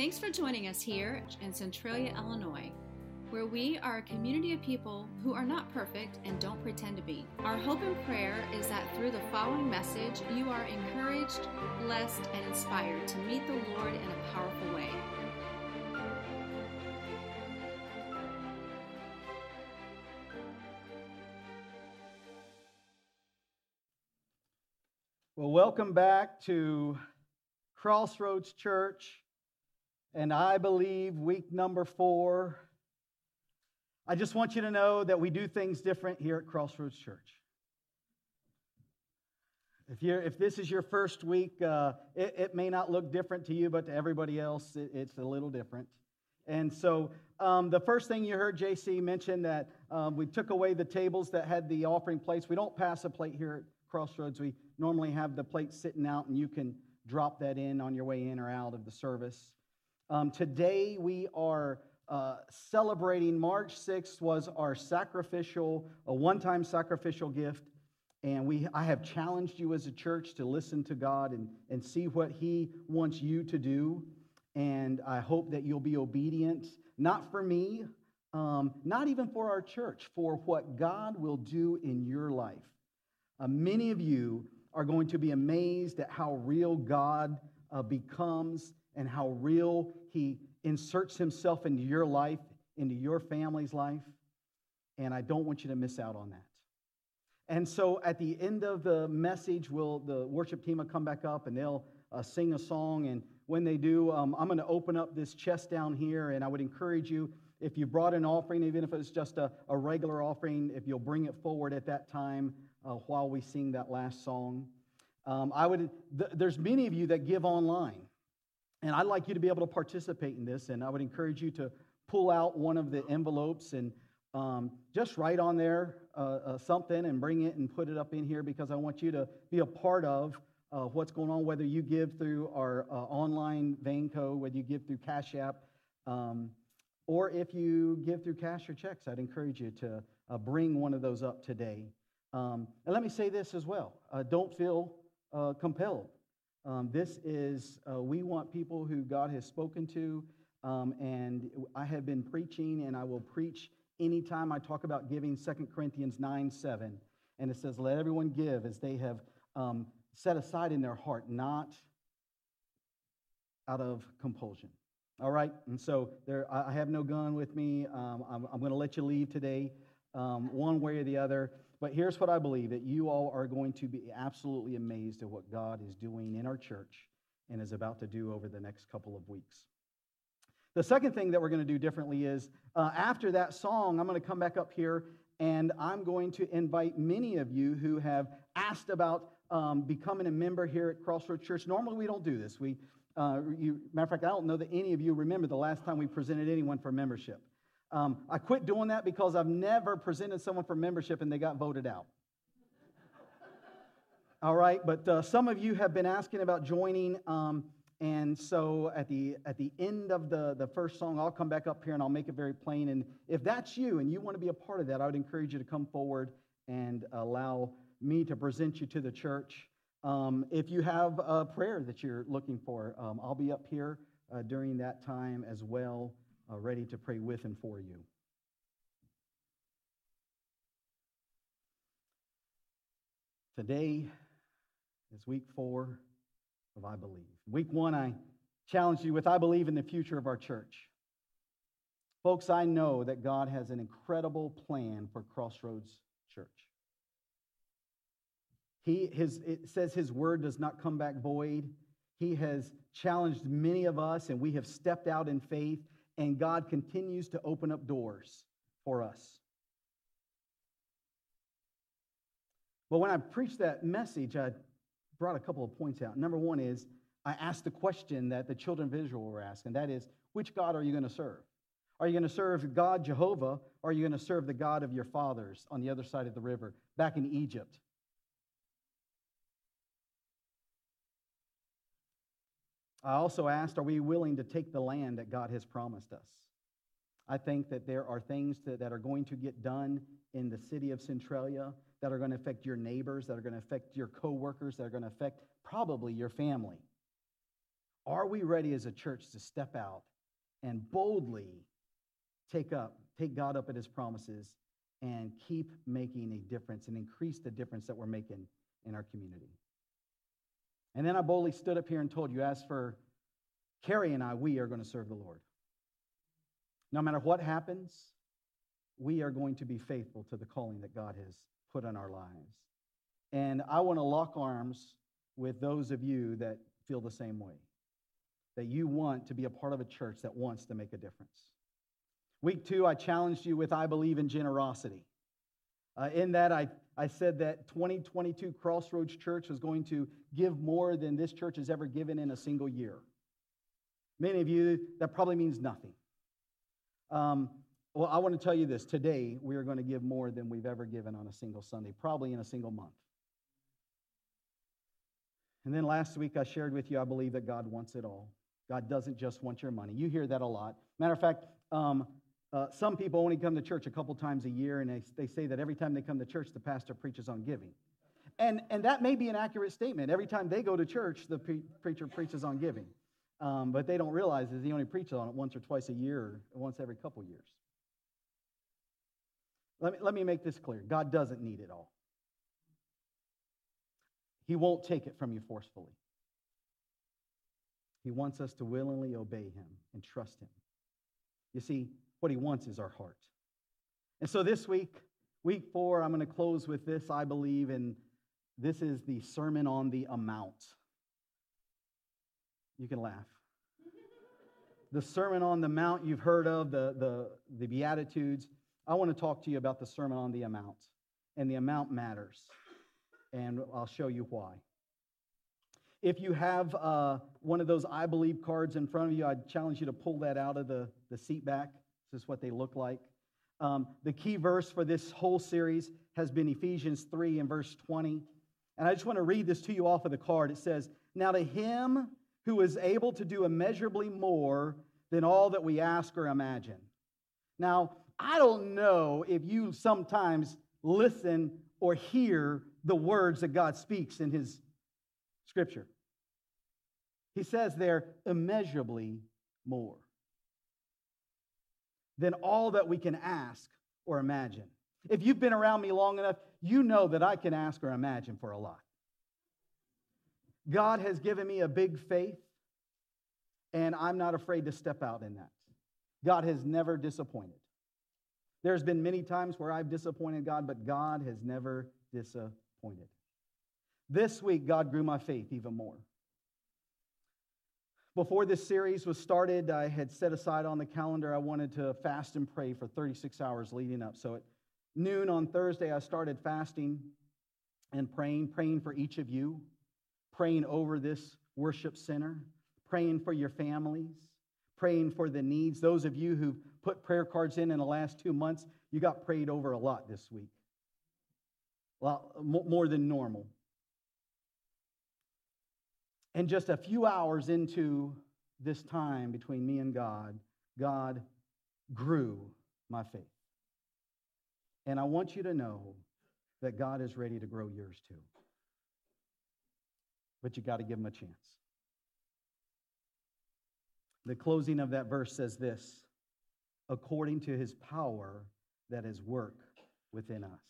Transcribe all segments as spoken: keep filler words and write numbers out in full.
Thanks for joining us here in Centralia, Illinois, where we are a community of people who are not perfect and don't pretend to be. Our hope and prayer is that through the following message, you are encouraged, blessed, and inspired to meet the Lord in a powerful way. Well, welcome back to Crossroads Church, and I believe week number four. I just want you to know that we do things different here at Crossroads Church. If you're, if this is your first week, uh, it, it may not look different to you, but to everybody else, it, it's a little different. And so um, the first thing you heard J C mention that um, we took away the tables that had the offering plates. We don't pass a plate here at Crossroads. We normally have the plate sitting out, and you can drop that in on your way in or out of the service. Um, today we are... Uh, celebrating March sixth was our sacrificial, a one-time sacrificial gift, and we I have challenged you as a church to listen to God and, and see what He wants you to do, and I hope that you'll be obedient, not for me, um, not even for our church, for what God will do in your life. Uh, many of you are going to be amazed at how real God uh, becomes and how real He inserts Himself into your life, into your family's life, and I don't want you to miss out on that. And so at the end of the message, we'll, the worship team will come back up, and they'll uh, sing a song, and when they do, um, I'm going to open up this chest down here, and I would encourage you, if you brought an offering, even if it's just a, a regular offering, if you'll bring it forward at that time uh, while we sing that last song. Um, I would. Th- there's many of you that give online. And I'd like you to be able to participate in this, and I would encourage you to pull out one of the envelopes and um, just write on there uh, uh, something and bring it and put it up in here, because I want you to be a part of uh, what's going on, whether you give through our uh, online Vanco, whether you give through Cash App, um, or if you give through cash or checks. I'd encourage you to uh, bring one of those up today. Um, and let me say this as well. Uh, don't feel uh, compelled. Um, this is, uh, we want people who God has spoken to, um, and I have been preaching, and I will preach anytime I talk about giving Second Corinthians nine seven, and it says, let everyone give as they have um, set aside in their heart, not out of compulsion. All right, and so there, I have no gun with me. Um, I'm, I'm going to let you leave today um, one way or the other. But here's what I believe, that you all are going to be absolutely amazed at what God is doing in our church and is about to do over the next couple of weeks. The second thing that we're going to do differently is, uh, after that song, I'm going to come back up here, and I'm going to invite many of you who have asked about um, becoming a member here at Crossroads Church. Normally, we don't do this. We, uh, you, matter of fact, I don't know that any of you remember the last time we presented anyone for membership. Um, I quit doing that because I've never presented someone for membership and they got voted out. All right, but uh, some of you have been asking about joining, um, and so at the at the end of the, the first song, I'll come back up here and I'll make it very plain. And if that's you and you want to be a part of that, I would encourage you to come forward and allow me to present you to the church. Um, if you have a prayer that you're looking for, um, I'll be up here uh, during that time as well. Uh, ready to pray with and for you. Today is week four of I Believe. Week one, I challenged you with I believe in the future of our church. Folks, I know that God has an incredible plan for Crossroads Church. He, his, it says His word does not come back void. He has challenged many of us, and we have stepped out in faith. And God continues to open up doors for us. But when I preached that message, I brought a couple of points out. Number one is, I asked the question that the children of Israel were asked, and that is, which God are you going to serve? Are you going to serve God Jehovah, or are you going to serve the God of your fathers on the other side of the river, back in Egypt? I also asked, are we willing to take the land that God has promised us? I think that there are things to, that are going to get done in the city of Centralia that are going to affect your neighbors, that are going to affect your coworkers, that are going to affect probably your family. Are we ready as a church to step out and boldly take up, take God up at his promises and keep making a difference and increase the difference that we're making in our community? And then I boldly stood up here and told you, as for Carrie and I, we are going to serve the Lord. No matter what happens, we are going to be faithful to the calling that God has put on our lives. And I want to lock arms with those of you that feel the same way, that you want to be a part of a church that wants to make a difference. Week two, I challenged you with I believe in generosity. Uh, in that, I, I said that twenty twenty-two Crossroads Church was going to give more than this church has ever given in a single year. Many of you, that probably means nothing. Um, well, I want to tell you this. Today, we are going to give more than we've ever given on a single Sunday, probably in a single month. And then last week, I shared with you, I believe that God wants it all. God doesn't just want your money. You hear that a lot. Matter of fact, um, uh, some people only come to church a couple times a year, and they, they say that every time they come to church, the pastor preaches on giving. And and that may be an accurate statement. Every time they go to church, the pre- preacher preaches on giving. Um, but they don't realize that he only preaches on it once or twice a year, or once every couple years. Let me, let me make this clear. God doesn't need it all. He won't take it from you forcefully. He wants us to willingly obey him and trust him. You see, what he wants is our heart. And so this week, week four, I'm going to close with this, I believe, and this is the Sermon on the Amount. You can laugh. The Sermon on the Mount you've heard of, the, the, the Beatitudes. I want to talk to you about the Sermon on the Amount. And the amount matters. And I'll show you why. If you have uh, one of those I Believe cards in front of you, I challenge you to pull that out of the, the seat back. This is what they look like. Um, the key verse for this whole series has been Ephesians three and verse twenty. And I just want to read this to you off of the card. It says, "Now to him who is able to do immeasurably more than all that we ask or imagine." Now, I don't know if you sometimes listen or hear the words that God speaks in his scripture. He says there, immeasurably more than all that we can ask or imagine. If you've been around me long enough, you know that I can ask or imagine for a lot. God has given me a big faith, and I'm not afraid to step out in that. God has never disappointed. There's been many times where I've disappointed God, but God has never disappointed. This week, God grew my faith even more. Before this series was started, I had set aside on the calendar I wanted to fast and pray for thirty-six hours leading up. So at noon on Thursday, I started fasting and praying, praying for each of you, praying over this worship center, praying for your families, praying for the needs. Those of you who've put prayer cards in in the last two months, you got prayed over a lot this week, a lot more than normal. And just a few hours into this time between me and God, God grew my faith. And I want you to know that God is ready to grow yours too. But you got to give him a chance. The closing of that verse says this, according to his power that is work within us.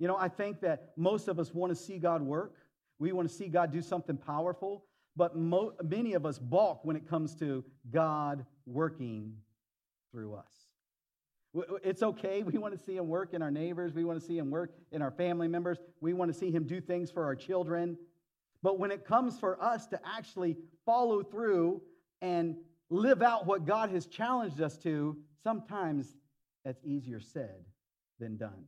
You know, I think that most of us want to see God work. We want to see God do something powerful, but mo- many of us balk when it comes to God working through us. It's okay. We want to see him work in our neighbors. We want to see him work in our family members. We want to see him do things for our children. But when it comes for us to actually follow through and live out what God has challenged us to, sometimes that's easier said than done.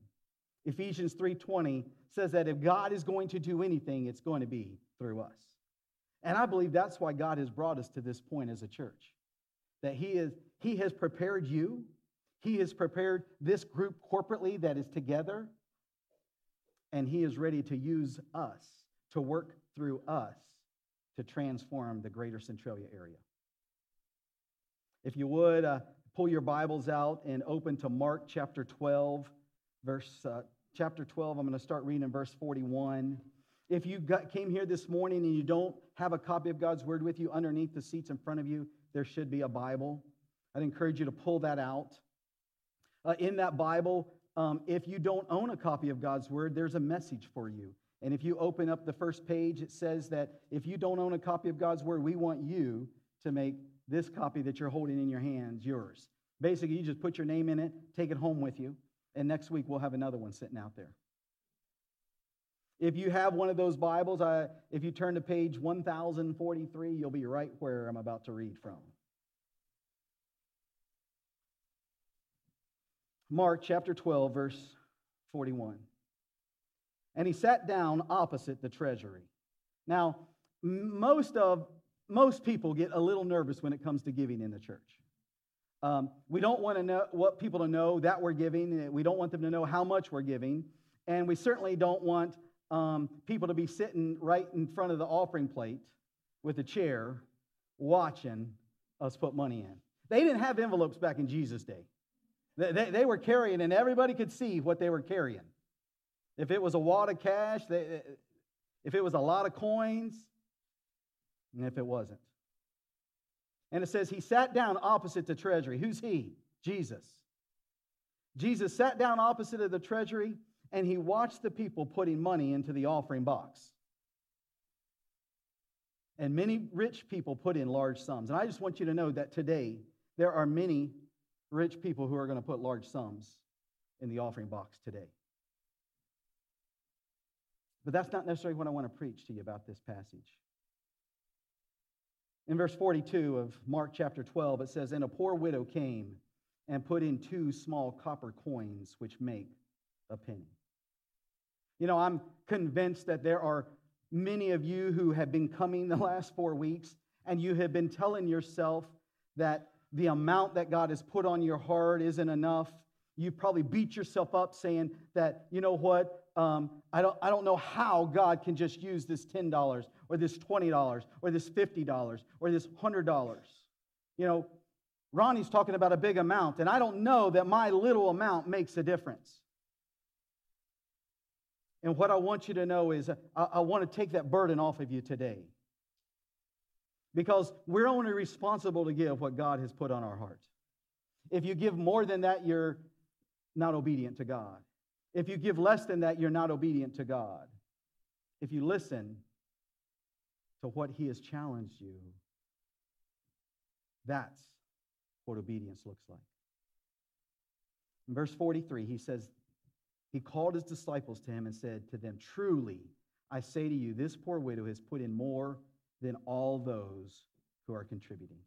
Ephesians three twenty says that if God is going to do anything, it's going to be through us. And I believe that's why God has brought us to this point as a church, that he is he has prepared you. He has prepared this group corporately that is together, and he is ready to use us to work through us to transform the greater Centralia area. If you would, uh, pull your Bibles out and open to Mark chapter twelve, verse uh, chapter twelve. I'm going to start reading in verse forty-one. If you got, came here this morning and you don't have a copy of God's Word with you, underneath the seats in front of you, there should be a Bible. I'd encourage you to pull that out. Uh, in that Bible, um, if you don't own a copy of God's Word, there's a message for you. And if you open up the first page, it says that if you don't own a copy of God's Word, we want you to make this copy that you're holding in your hands yours. Basically, you just put your name in it, take it home with you, and next week we'll have another one sitting out there. If you have one of those Bibles, I, if you turn to page one thousand forty-three, you'll be right where I'm about to read from. Mark chapter twelve, verse forty-one. And he sat down opposite the treasury. Now, most of most people get a little nervous when it comes to giving in the church. Um, we don't want to know what people to know that we're giving. We don't want them to know how much we're giving, and we certainly don't want um, people to be sitting right in front of the offering plate with a chair, watching us put money in. They didn't have envelopes back in Jesus' day. They, they, they were carrying, and everybody could see what they were carrying. If it was a wad of cash, they, if it was a lot of coins, and if it wasn't. And it says, he sat down opposite the treasury. Who's he? Jesus. Jesus sat down opposite of the treasury, and he watched the people putting money into the offering box. And many rich people put in large sums. And I just want you to know that today, there are many rich people who are going to put large sums in the offering box today. But that's not necessarily what I want to preach to you about this passage. In verse forty-two of Mark chapter twelve, it says, and a poor widow came and put in two small copper coins, which make a penny. You know, I'm convinced that there are many of you who have been coming the last four weeks, and you have been telling yourself that the amount that God has put on your heart isn't enough. You probably beat yourself up saying that, you know what, Um, I don't, I don't know how God can just use this ten dollars or this twenty dollars or this fifty dollars or this one hundred dollars. You know, Ronnie's talking about a big amount, and I don't know that my little amount makes a difference. And what I want you to know is I, I want to take that burden off of you today, because we're only responsible to give what God has put on our heart. If you give more than that, you're not obedient to God. If you give less than that, you're not obedient to God. If you listen to what He has challenged you, that's what obedience looks like. In verse forty-three, he says, He called His disciples to Him and said to them, truly, I say to you, this poor widow has put in more than all those who are contributing.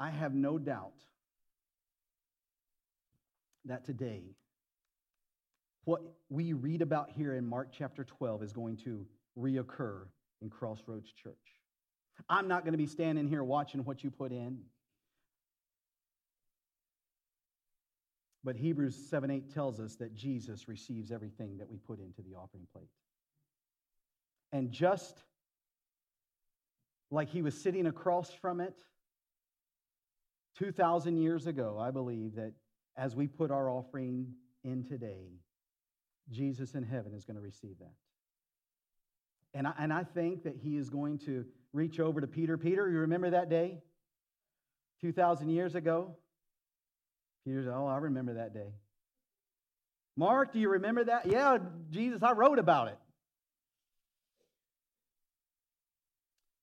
I have no doubt that today, what we read about here in Mark chapter twelve is going to reoccur in Crossroads Church. I'm not going to be standing here watching what you put in. But Hebrews seven eight tells us that Jesus receives everything that we put into the offering plate. And just like He was sitting across from it two thousand years ago, I believe that as we put our offering in today, Jesus in heaven is going to receive that. And I, and I think that He is going to reach over to Peter. Peter, you remember that day? two thousand years ago? Peter's, oh, I remember that day. Mark, do you remember that? Yeah, Jesus, I wrote about it.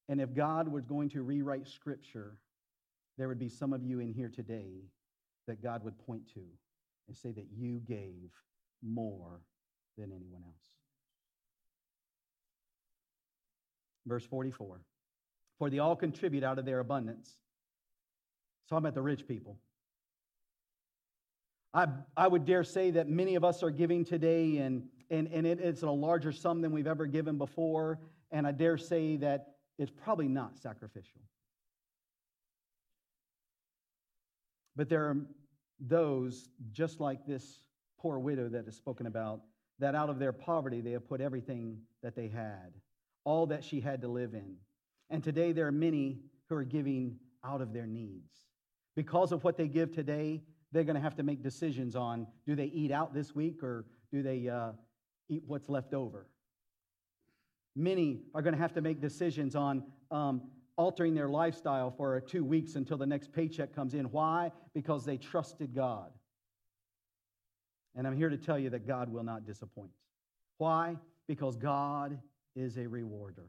And if God was going to rewrite Scripture, there would be some of you in here today that God would point to and say that you gave more than anyone else. Verse forty-four, for they all contribute out of their abundance. So I'm at the rich people. I I would dare say that many of us are giving today, and, and, and it, it's a larger sum than we've ever given before, and I dare say that it's probably not sacrificial. But there are those, just like this poor widow that is spoken about, that out of their poverty they have put everything that they had, all that she had to live in. And today there are many who are giving out of their needs. Because of what they give today, they're going to have to make decisions on, do they eat out this week or do they uh, eat what's left over? Many are going to have to make decisions on um, altering their lifestyle for two weeks until the next paycheck comes in. Why? Because they trusted God. And I'm here to tell you that God will not disappoint. Why? Because God is a rewarder.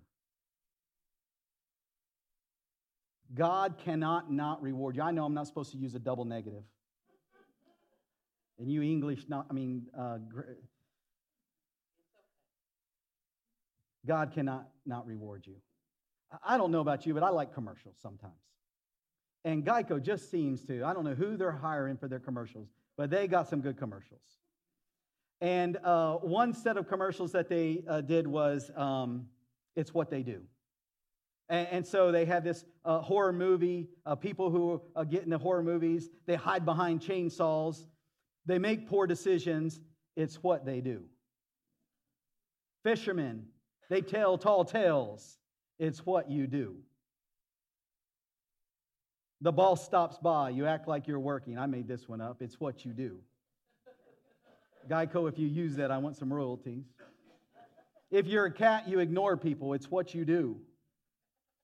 God cannot not reward you. I know I'm not supposed to use a double negative. And you English, not, I mean, uh, God cannot not reward you. I don't know about you, but I like commercials sometimes. And Geico just seems to, I don't know who they're hiring for their commercials, but they got some good commercials. And uh, one set of commercials that they uh, did was, um, it's what they do. And, and so they had this uh, horror movie, uh, people who uh, get into horror movies, they hide behind chainsaws, they make poor decisions, it's what they do. Fishermen, they tell tall tales, it's what you do. The boss stops by, you act like you're working. I made this one up, it's what you do. Geico, if you use that, I want some royalties. If you're a cat, you ignore people, it's what you do.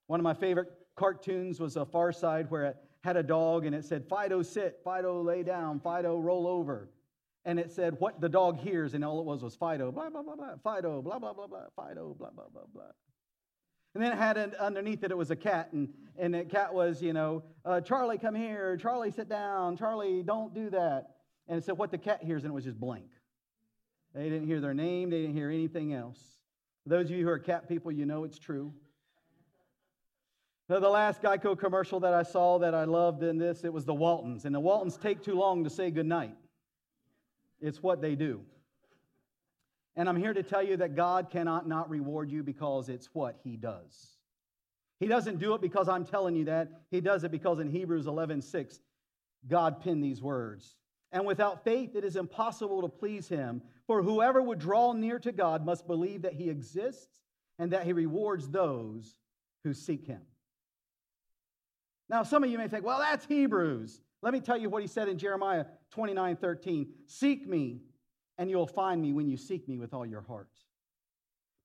One of my favorite cartoons was a Far Side where it had a dog and it said, Fido sit, Fido lay down, Fido roll over. And it said what the dog hears, and all it was was Fido, blah, blah, blah, blah, Fido, blah, blah, blah, blah, Fido, blah, blah, blah, blah. And then it had an, underneath it, it was a cat, and, and the cat was, you know, uh, Charlie, come here, Charlie, sit down, Charlie, don't do that. And it said what the cat hears, and it was just blank. They didn't hear their name, they didn't hear anything else. For those of you who are cat people, you know it's true. The last Geico commercial that I saw that I loved in this, it was the Waltons. And the Waltons take too long to say goodnight. It's what they do. And I'm here to tell you that God cannot not reward you because it's what He does. He doesn't do it because I'm telling you that. He does it because in Hebrews eleven six, God penned these words. And without faith, it is impossible to please Him. For whoever would draw near to God must believe that He exists and that He rewards those who seek Him. Now, some of you may think, well, that's Hebrews. Let me tell you what he said in Jeremiah twenty-nine thirteen. Seek me, and you'll find me when you seek me with all your heart.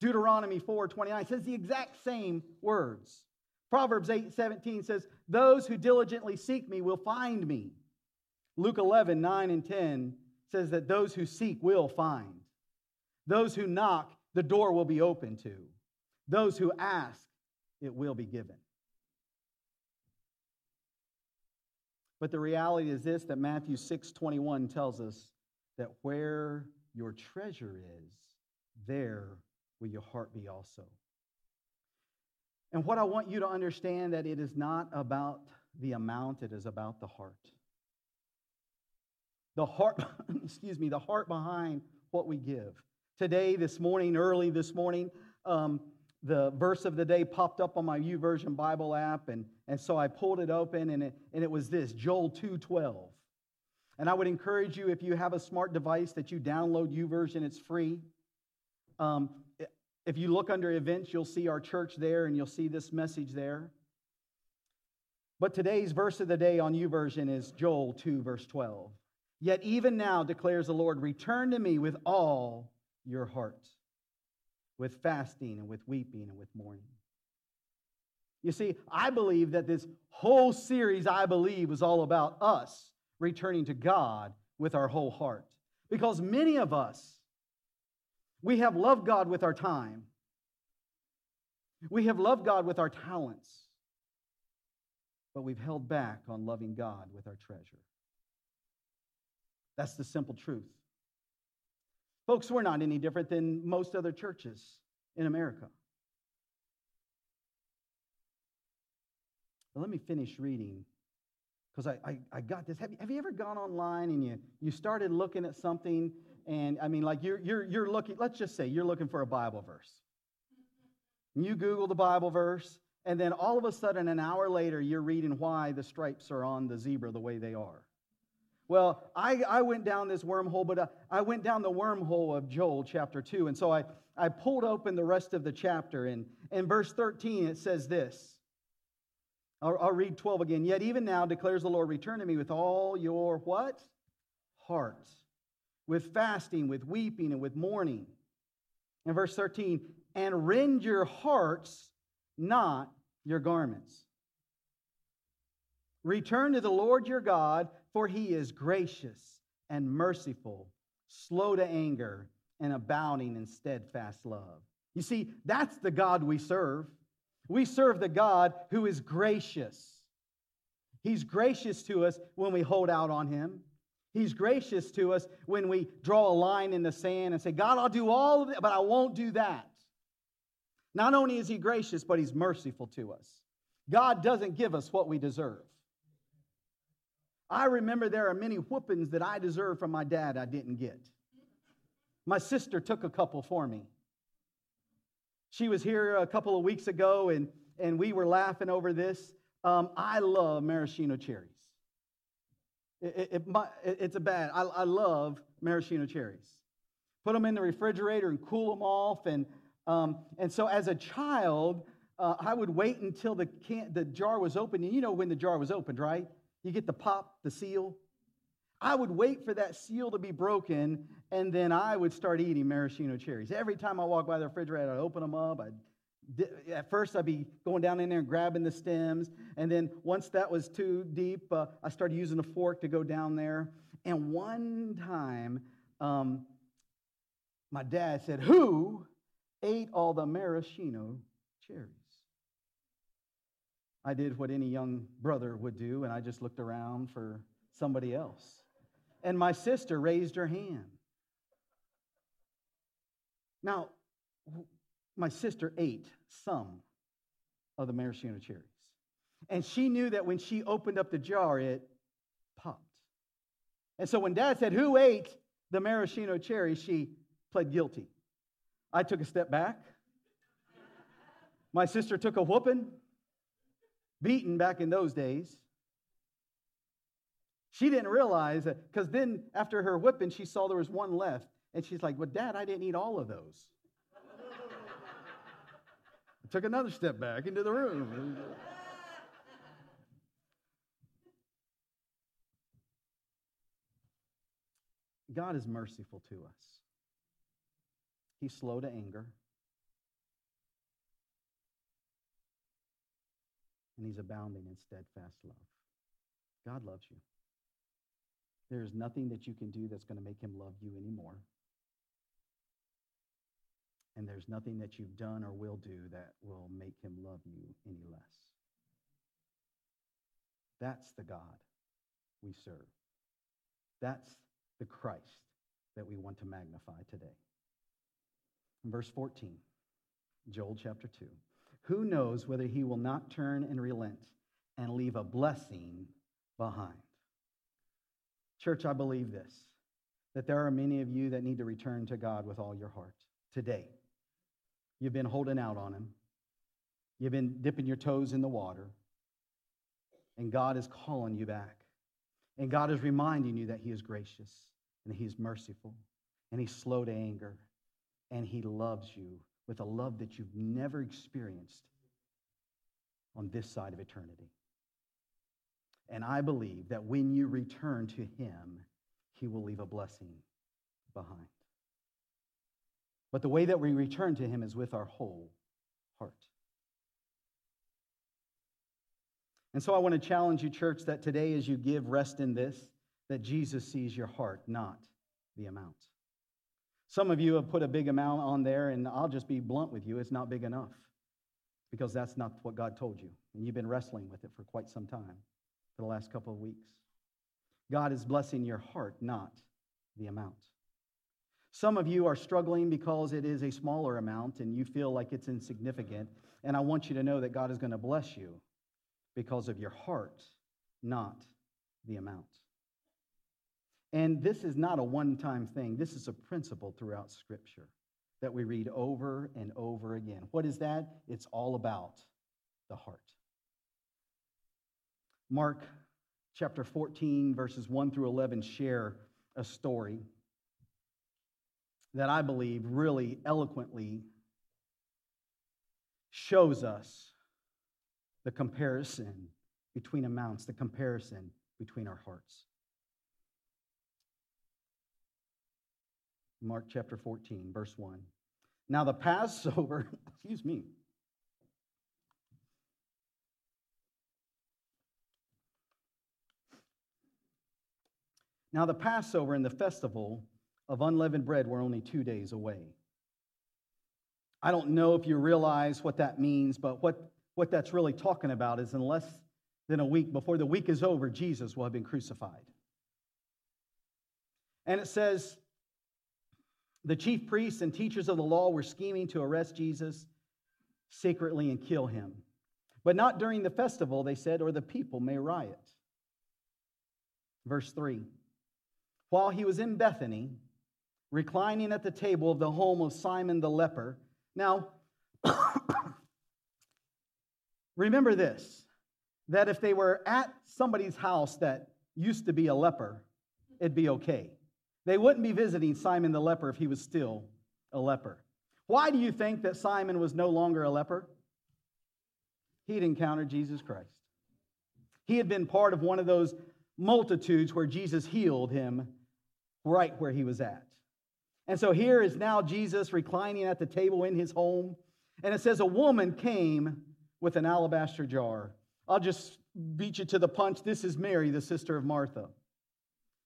Deuteronomy four twenty-nine says the exact same words. Proverbs eight seventeen says, those who diligently seek me will find me. Luke eleven nine and ten says that those who seek will find. Those who knock, the door will be open to. Those who ask, it will be given. But the reality is this, that Matthew six twenty-one tells us that where your treasure is, there will your heart be also. And what I want you to understand that it is not about the amount, it is about the heart. The heart, excuse me, the heart behind what we give. Today, this morning, early this morning, um, the verse of the day popped up on my YouVersion Bible app, and, and so I pulled it open, and it, and it was this, Joel two twelve. And I would encourage you, if you have a smart device, that you download YouVersion. It's free. Um, if you look under events, you'll see our church there, and you'll see this message there. But today's verse of the day on YouVersion is Joel two, verse twelve. Yet even now, declares the Lord, return to me with all your heart, with fasting and with weeping and with mourning. You see, I believe that this whole series, I believe, was all about us returning to God with our whole heart. Because many of us, we have loved God with our time. We have loved God with our talents. But we've held back on loving God with our treasure. That's the simple truth. Folks, we're not any different than most other churches in America. But let me finish reading, because I, I, I got this. Have you, have you ever gone online and you, you started looking at something, and I mean, like you're, you're, you're looking, let's just say you're looking for a Bible verse. And you Google the Bible verse, and then all of a sudden, an hour later, you're reading why the stripes are on the zebra the way they are. Well, I, I went down this wormhole, but I, I went down the wormhole of Joel chapter two. And so I, I pulled open the rest of the chapter. And in verse thirteen, it says this. I'll, I'll read twelve again. Yet even now, declares the Lord, return to me with all your what? Heart. With fasting, with weeping, and with mourning. In verse thirteen, and rend your hearts, not your garments. Return to the Lord your God, for he is gracious and merciful, slow to anger, and abounding in steadfast love. You see, that's the God we serve. We serve the God who is gracious. He's gracious to us when we hold out on him. He's gracious to us when we draw a line in the sand and say, God, I'll do all of it, but I won't do that. Not only is he gracious, but he's merciful to us. God doesn't give us what we deserve. I remember there are many whoopings that I deserved from my dad I didn't get. My sister took a couple for me. She was here a couple of weeks ago, and, and we were laughing over this. Um, I love maraschino cherries. It, it, it, my, it, it's a bad, I, I love maraschino cherries. Put them in the refrigerator and cool them off. And um, and so as a child, uh, I would wait until the can, the jar was opened. And you know when the jar was opened, right? You get the pop, the seal. I would wait for that seal to be broken, and then I would start eating maraschino cherries. Every time I walked by the refrigerator, I'd open them up. I'd At first, I'd be going down in there and grabbing the stems. And then once that was too deep, uh, I started using a fork to go down there. And one time, um, my dad said, who ate all the maraschino cherries? I did what any young brother would do, and I just looked around for somebody else. And my sister raised her hand. Now, my sister ate some of the maraschino cherries. And she knew that when she opened up the jar, it popped. And so when Dad said, who ate the maraschino cherries, she pled guilty. I took a step back. My sister took a whooping, beaten back in those days. She didn't realize that, because then after her whipping, she saw there was one left. And she's like, well, Dad, I didn't eat all of those. Took another step back into the room. God is merciful to us. He's slow to anger. And he's abounding in steadfast love. God loves you. There is nothing that you can do that's going to make him love you anymore. And there's nothing that you've done or will do that will make him love you any less. That's the God we serve. That's the Christ that we want to magnify today. In verse fourteen, Joel chapter two. Who knows whether he will not turn and relent and leave a blessing behind? Church, I believe this, that there are many of you that need to return to God with all your heart today. You've been holding out on him. You've been dipping your toes in the water. And God is calling you back. And God is reminding you that he is gracious and he's merciful and he's slow to anger and he loves you with a love that you've never experienced on this side of eternity. And I believe that when you return to him, he will leave a blessing behind. But the way that we return to him is with our whole heart. And so I want to challenge you, church, that today as you give, rest in this, that Jesus sees your heart, not the amount. Some of you have put a big amount on there, and I'll just be blunt with you, it's not big enough, because that's not what God told you. And you've been wrestling with it for quite some time, for the last couple of weeks. God is blessing your heart, not the amount. Some of you are struggling because it is a smaller amount and you feel like it's insignificant. And I want you to know that God is going to bless you because of your heart, not the amount. And this is not a one-time thing. This is a principle throughout Scripture that we read over and over again. What is that? It's all about the heart. Mark chapter fourteen, verses one through eleven share a story that I believe really eloquently shows us the comparison between amounts, the comparison between our hearts. Mark chapter fourteen, verse one. Now the Passover, excuse me, Now the Passover and the festival of unleavened bread were only two days away. I don't know if you realize what that means, but what, what that's really talking about is in less than a week, before the week is over, Jesus will have been crucified. And it says, the chief priests and teachers of the law were scheming to arrest Jesus secretly and kill him. But not during the festival, they said, or the people may riot. Verse three, while he was in Bethany, reclining at the table of the home of Simon the leper. Now, remember this, that if they were at somebody's house that used to be a leper, it'd be okay. They wouldn't be visiting Simon the leper if he was still a leper. Why do you think that Simon was no longer a leper? He'd encountered Jesus Christ. He had been part of one of those multitudes where Jesus healed him right where he was at. And so here is now Jesus reclining at the table in his home. And it says a woman came with an alabaster jar. I'll just beat you to the punch. This is Mary, the sister of Martha.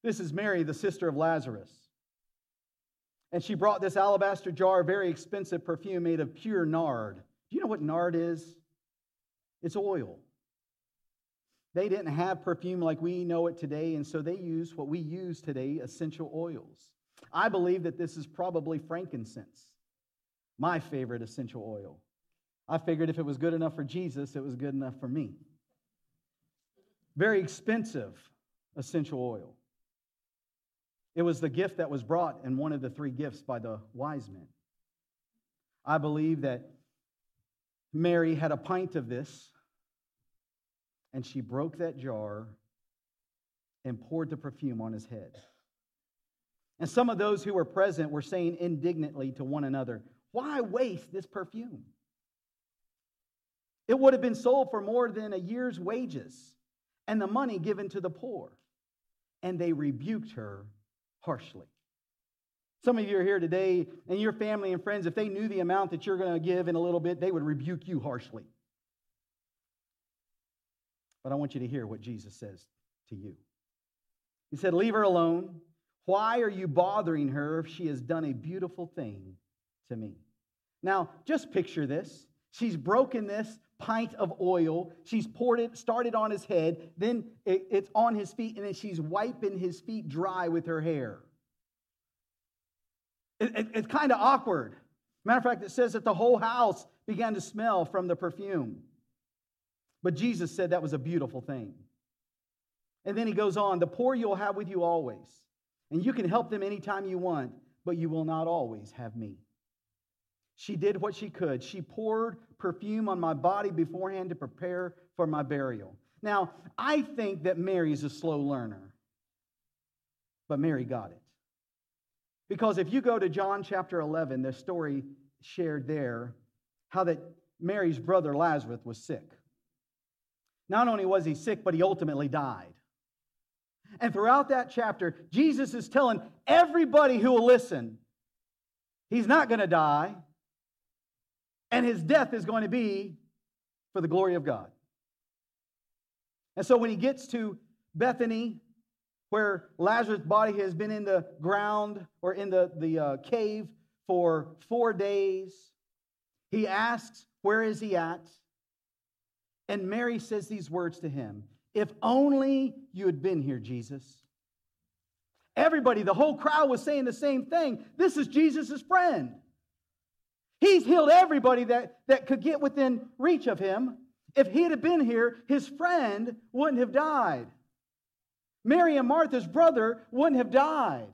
This is Mary, the sister of Lazarus. And she brought this alabaster jar, very expensive perfume made of pure nard. Do you know what nard is? It's oil. They didn't have perfume like we know it today, and so they used what we use today, essential oils. I believe that this is probably frankincense, my favorite essential oil. I figured if it was good enough for Jesus, it was good enough for me. Very expensive essential oil. It was the gift that was brought and one of the three gifts by the wise men. I believe that Mary had a pint of this, and she broke that jar and poured the perfume on his head. And some of those who were present were saying indignantly to one another, "Why waste this perfume? It would have been sold for more than a year's wages and the money given to the poor." And they rebuked her harshly. Some of you are here today, and your family and friends, if they knew the amount that you're going to give in a little bit, they would rebuke you harshly. But I want you to hear what Jesus says to you. He said, "Leave her alone. Why are you bothering her if she has done a beautiful thing to me?" Now, just picture this. She's broken this pint of oil. She's poured it, started on his head, then it, it's on his feet, and then she's wiping his feet dry with her hair. It, it, it's kind of awkward. Matter of fact, it says that the whole house began to smell from the perfume. But Jesus said that was a beautiful thing. And then he goes on, "The poor you'll have with you always, and you can help them anytime you want, but you will not always have me." She did what she could. She poured perfume on my body beforehand to prepare for my burial. Now, I think that Mary's a slow learner, but Mary got it. Because if you go to John chapter eleven, the story shared there, how that Mary's brother Lazarus was sick. Not only was he sick, but he ultimately died. And throughout that chapter, Jesus is telling everybody who will listen, he's not going to die, and his death is going to be for the glory of God. And so when he gets to Bethany, where Lazarus' body has been in the ground or in the, the uh, cave for four days, he asks, where is he at? And Mary says these words to him, "If only you had been here, Jesus." Everybody, the whole crowd was saying the same thing. This is Jesus' friend. He's healed everybody that, that could get within reach of him. If he had been here, his friend wouldn't have died. Mary and Martha's brother wouldn't have died.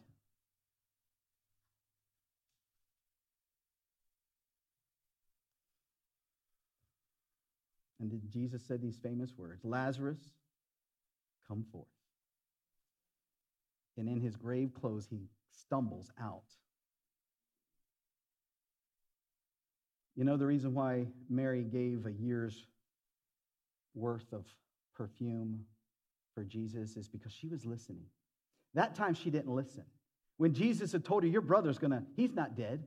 And Jesus said these famous words, "Lazarus, come forth." And in his grave clothes, he stumbles out. You know the reason why Mary gave a year's worth of perfume for Jesus is because she was listening. That time she didn't listen. When Jesus had told her, your brother's gonna, he's not dead.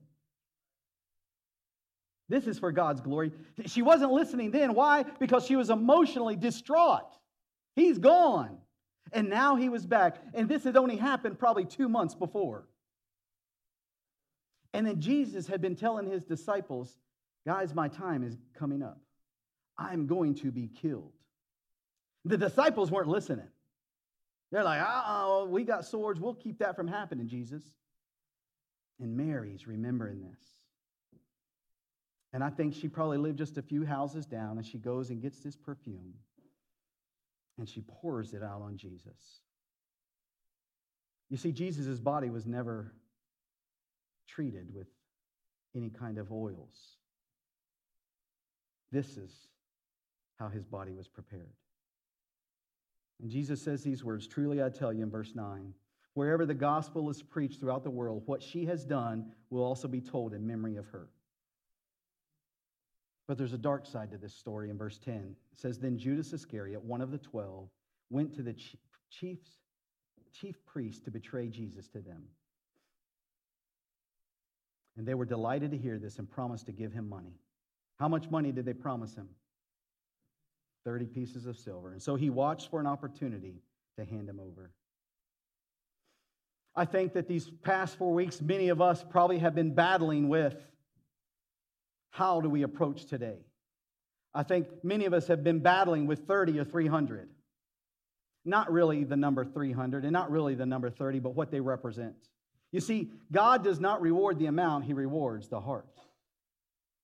This is for God's glory. She wasn't listening then. Why? Because she was emotionally distraught. He's gone. And now he was back. And this had only happened probably two months before. And then Jesus had been telling his disciples, guys, my time is coming up. I'm going to be killed. The disciples weren't listening. They're like, uh-oh, we got swords. We'll keep that from happening, Jesus. And Mary's remembering this. And I think she probably lived just a few houses down, and she goes and gets this perfume, and she pours it out on Jesus. You see, Jesus' body was never treated with any kind of oils. This is how his body was prepared. And Jesus says these words, truly I tell you in verse nine, wherever the gospel is preached throughout the world, what she has done will also be told in memory of her. But there's a dark side to this story in verse ten. It says, then Judas Iscariot, one of the twelve, went to the chief, chief priest to betray Jesus to them. And they were delighted to hear this and promised to give him money. How much money did they promise him? thirty pieces of silver. And so he watched for an opportunity to hand him over. I think that these past four weeks, many of us probably have been battling with, how do we approach today? I think many of us have been battling with thirty or three hundred. Not really the number three hundred and not really the number thirty, but what they represent. You see, God does not reward the amount. He rewards the heart.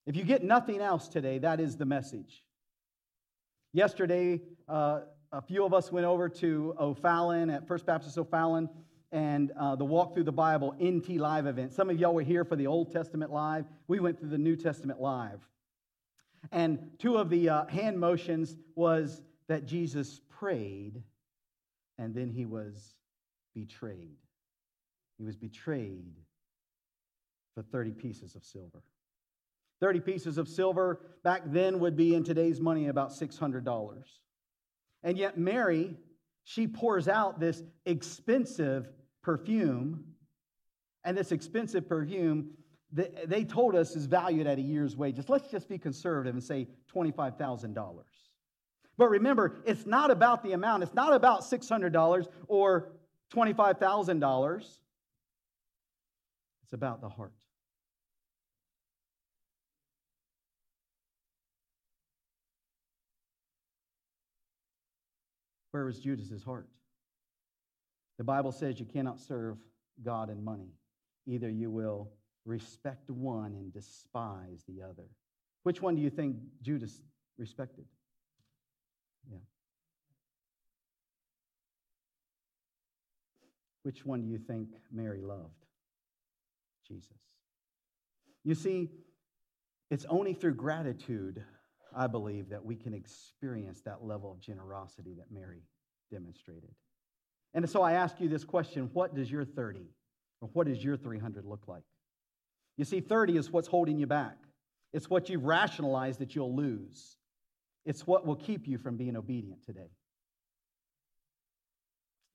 If you get nothing else today, that is the message. Yesterday, uh, a few of us went over to O'Fallon at First Baptist O'Fallon and uh, the Walk Through the Bible N T Live event. Some of y'all were here for the Old Testament Live. We went through the New Testament Live. And two of the uh, hand motions was that Jesus prayed, and then he was betrayed. He was betrayed for thirty pieces of silver. thirty pieces of silver back then would be in today's money about six hundred dollars. And yet Mary, she pours out this expensive perfume, and this expensive perfume, they told us, is valued at a year's wages. Let's just be conservative and say twenty-five thousand dollars. But remember, it's not about the amount. It's not about six hundred dollars or twenty-five thousand dollars. It's about the heart. Where was Judas' heart? The Bible says you cannot serve God and money. Either you will respect one and despise the other. Which one do you think Judas respected? Yeah. Which one do you think Mary loved? Jesus. You see, it's only through gratitude, I believe, that we can experience that level of generosity that Mary demonstrated. And so I ask you this question, what does your thirty or what does your three hundred look like? You see, thirty is what's holding you back. It's what you've rationalized that you'll lose. It's what will keep you from being obedient today.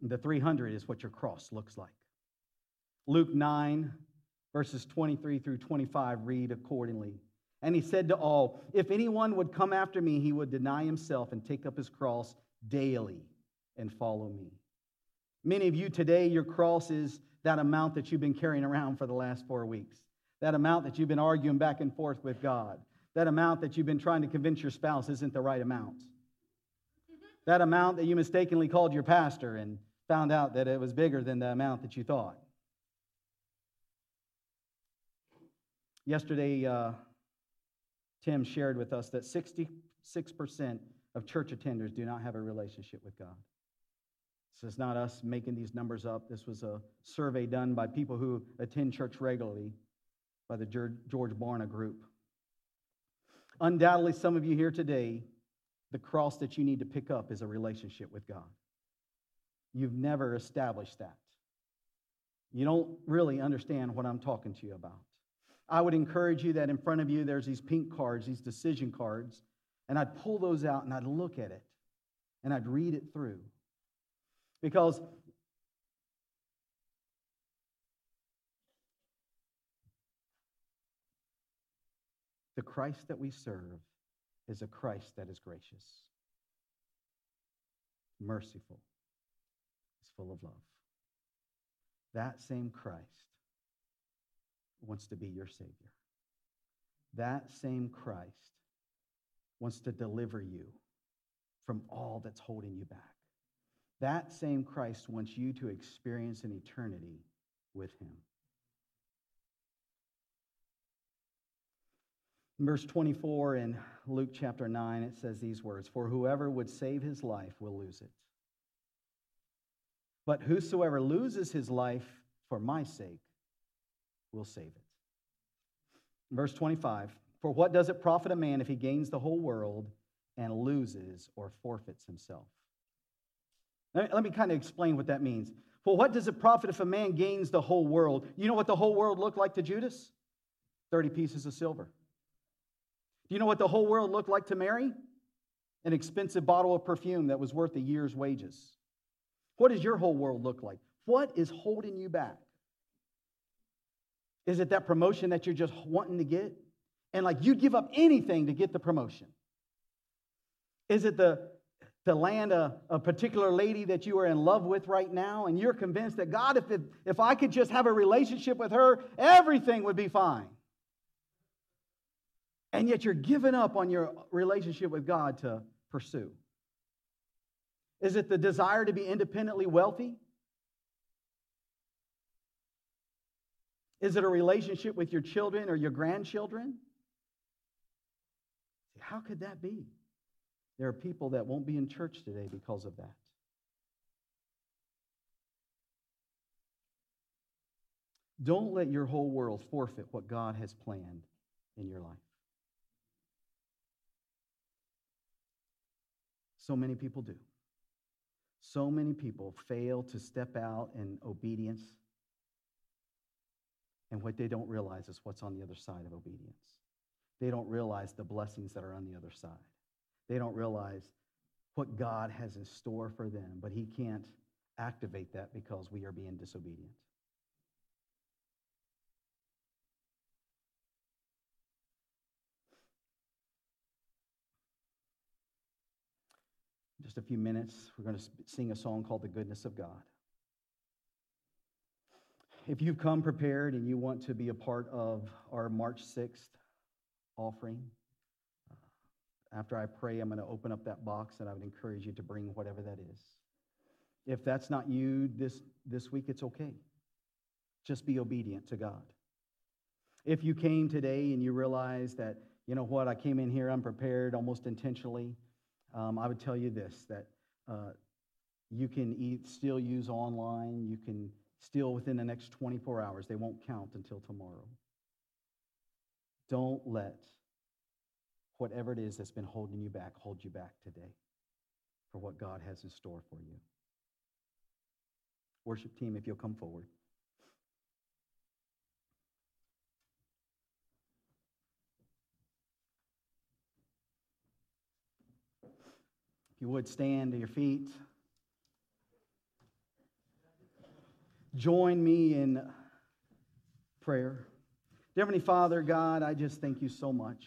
And the three hundred is what your cross looks like. Luke nine, verses twenty-three through twenty-five, read accordingly. And he said to all, if anyone would come after me, he would deny himself and take up his cross daily and follow me. Many of you today, your cross is that amount that you've been carrying around for the last four weeks. That amount that you've been arguing back and forth with God. That amount that you've been trying to convince your spouse isn't the right amount. That amount that you mistakenly called your pastor and found out that it was bigger than the amount that you thought. Yesterday, uh, Tim shared with us that sixty-six percent of church attenders do not have a relationship with God. So it's not us making these numbers up. This was a survey done by people who attend church regularly by the George Barna group. Undoubtedly, some of you here today, the cross that you need to pick up is a relationship with God. You've never established that. You don't really understand what I'm talking to you about. I would encourage you that in front of you, there's these pink cards, these decision cards, and I'd pull those out and I'd look at it and I'd read it through. Because The Christ that we serve is a Christ that is gracious, merciful, is full of love. That same Christ wants to be your Savior. That same Christ wants to deliver you from all that's holding you back. That same Christ wants you to experience an eternity with him. In verse twenty-four in Luke chapter nine, it says these words, "For whoever would save his life will lose it. But whosoever loses his life for my sake will save it." Verse twenty-five, "For what does it profit a man if he gains the whole world and loses or forfeits himself?" Let me, let me kind of explain what that means. For what does it profit if a man gains the whole world? You know what the whole world looked like to Judas? thirty pieces of silver. Do you know what the whole world looked like to Mary? An expensive bottle of perfume that was worth a year's wages. What does your whole world look like? What is holding you back? Is it that promotion that you're just wanting to get? And like you'd give up anything to get the promotion. Is it the, the land, a, a particular lady that you are in love with right now, and you're convinced that, God, if, it, if I could just have a relationship with her, everything would be fine. And yet you're giving up on your relationship with God to pursue. Is it the desire to be independently wealthy? Is it a relationship with your children or your grandchildren? How could that be? There are people that won't be in church today because of that. Don't let your whole world forfeit what God has planned in your life. So many people do. So many people fail to step out in obedience. And what they don't realize is what's on the other side of obedience. They don't realize the blessings that are on the other side. They don't realize what God has in store for them, but he can't activate that because we are being disobedient. In just a few minutes, we're going to sing a song called The Goodness of God. If you've come prepared and you want to be a part of our March sixth offering, after I pray, I'm going to open up that box, and I would encourage you to bring whatever that is. If that's not you this, this week, it's okay. Just be obedient to God. If you came today and you realize that, you know what, I came in here unprepared, almost intentionally, um, I would tell you this, that uh, you can eat, still use online, you can still within the next twenty-four hours. They won't count until tomorrow. Don't let whatever it is that's been holding you back, hold you back today for what God has in store for you. Worship team, if you'll come forward. If you would stand to your feet. Join me in prayer. Dear Heavenly Father, God, I just thank you so much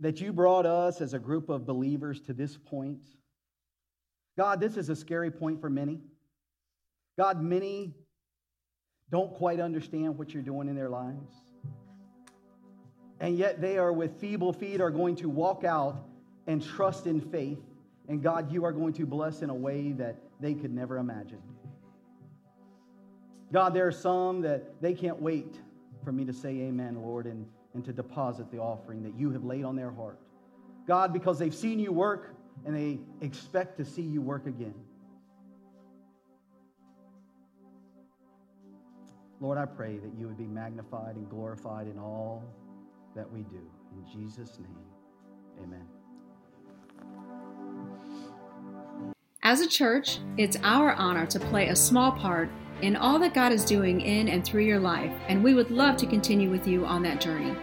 that you brought us as a group of believers to this point. God, this is a scary point for many. God, many don't quite understand what you're doing in their lives. And yet they are with feeble feet are going to walk out and trust in faith. And God, you are going to bless in a way that they could never imagine. God, there are some that they can't wait for me to say amen, Lord, and, and to deposit the offering that you have laid on their heart. God, because they've seen you work and they expect to see you work again. Lord, I pray that you would be magnified and glorified in all that we do. In Jesus' name, amen. As a church, it's our honor to play a small part in all that God is doing in and through your life, and we would love to continue with you on that journey.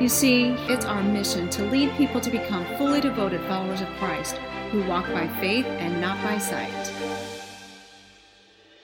You see, it's our mission to lead people to become fully devoted followers of Christ who walk by faith and not by sight.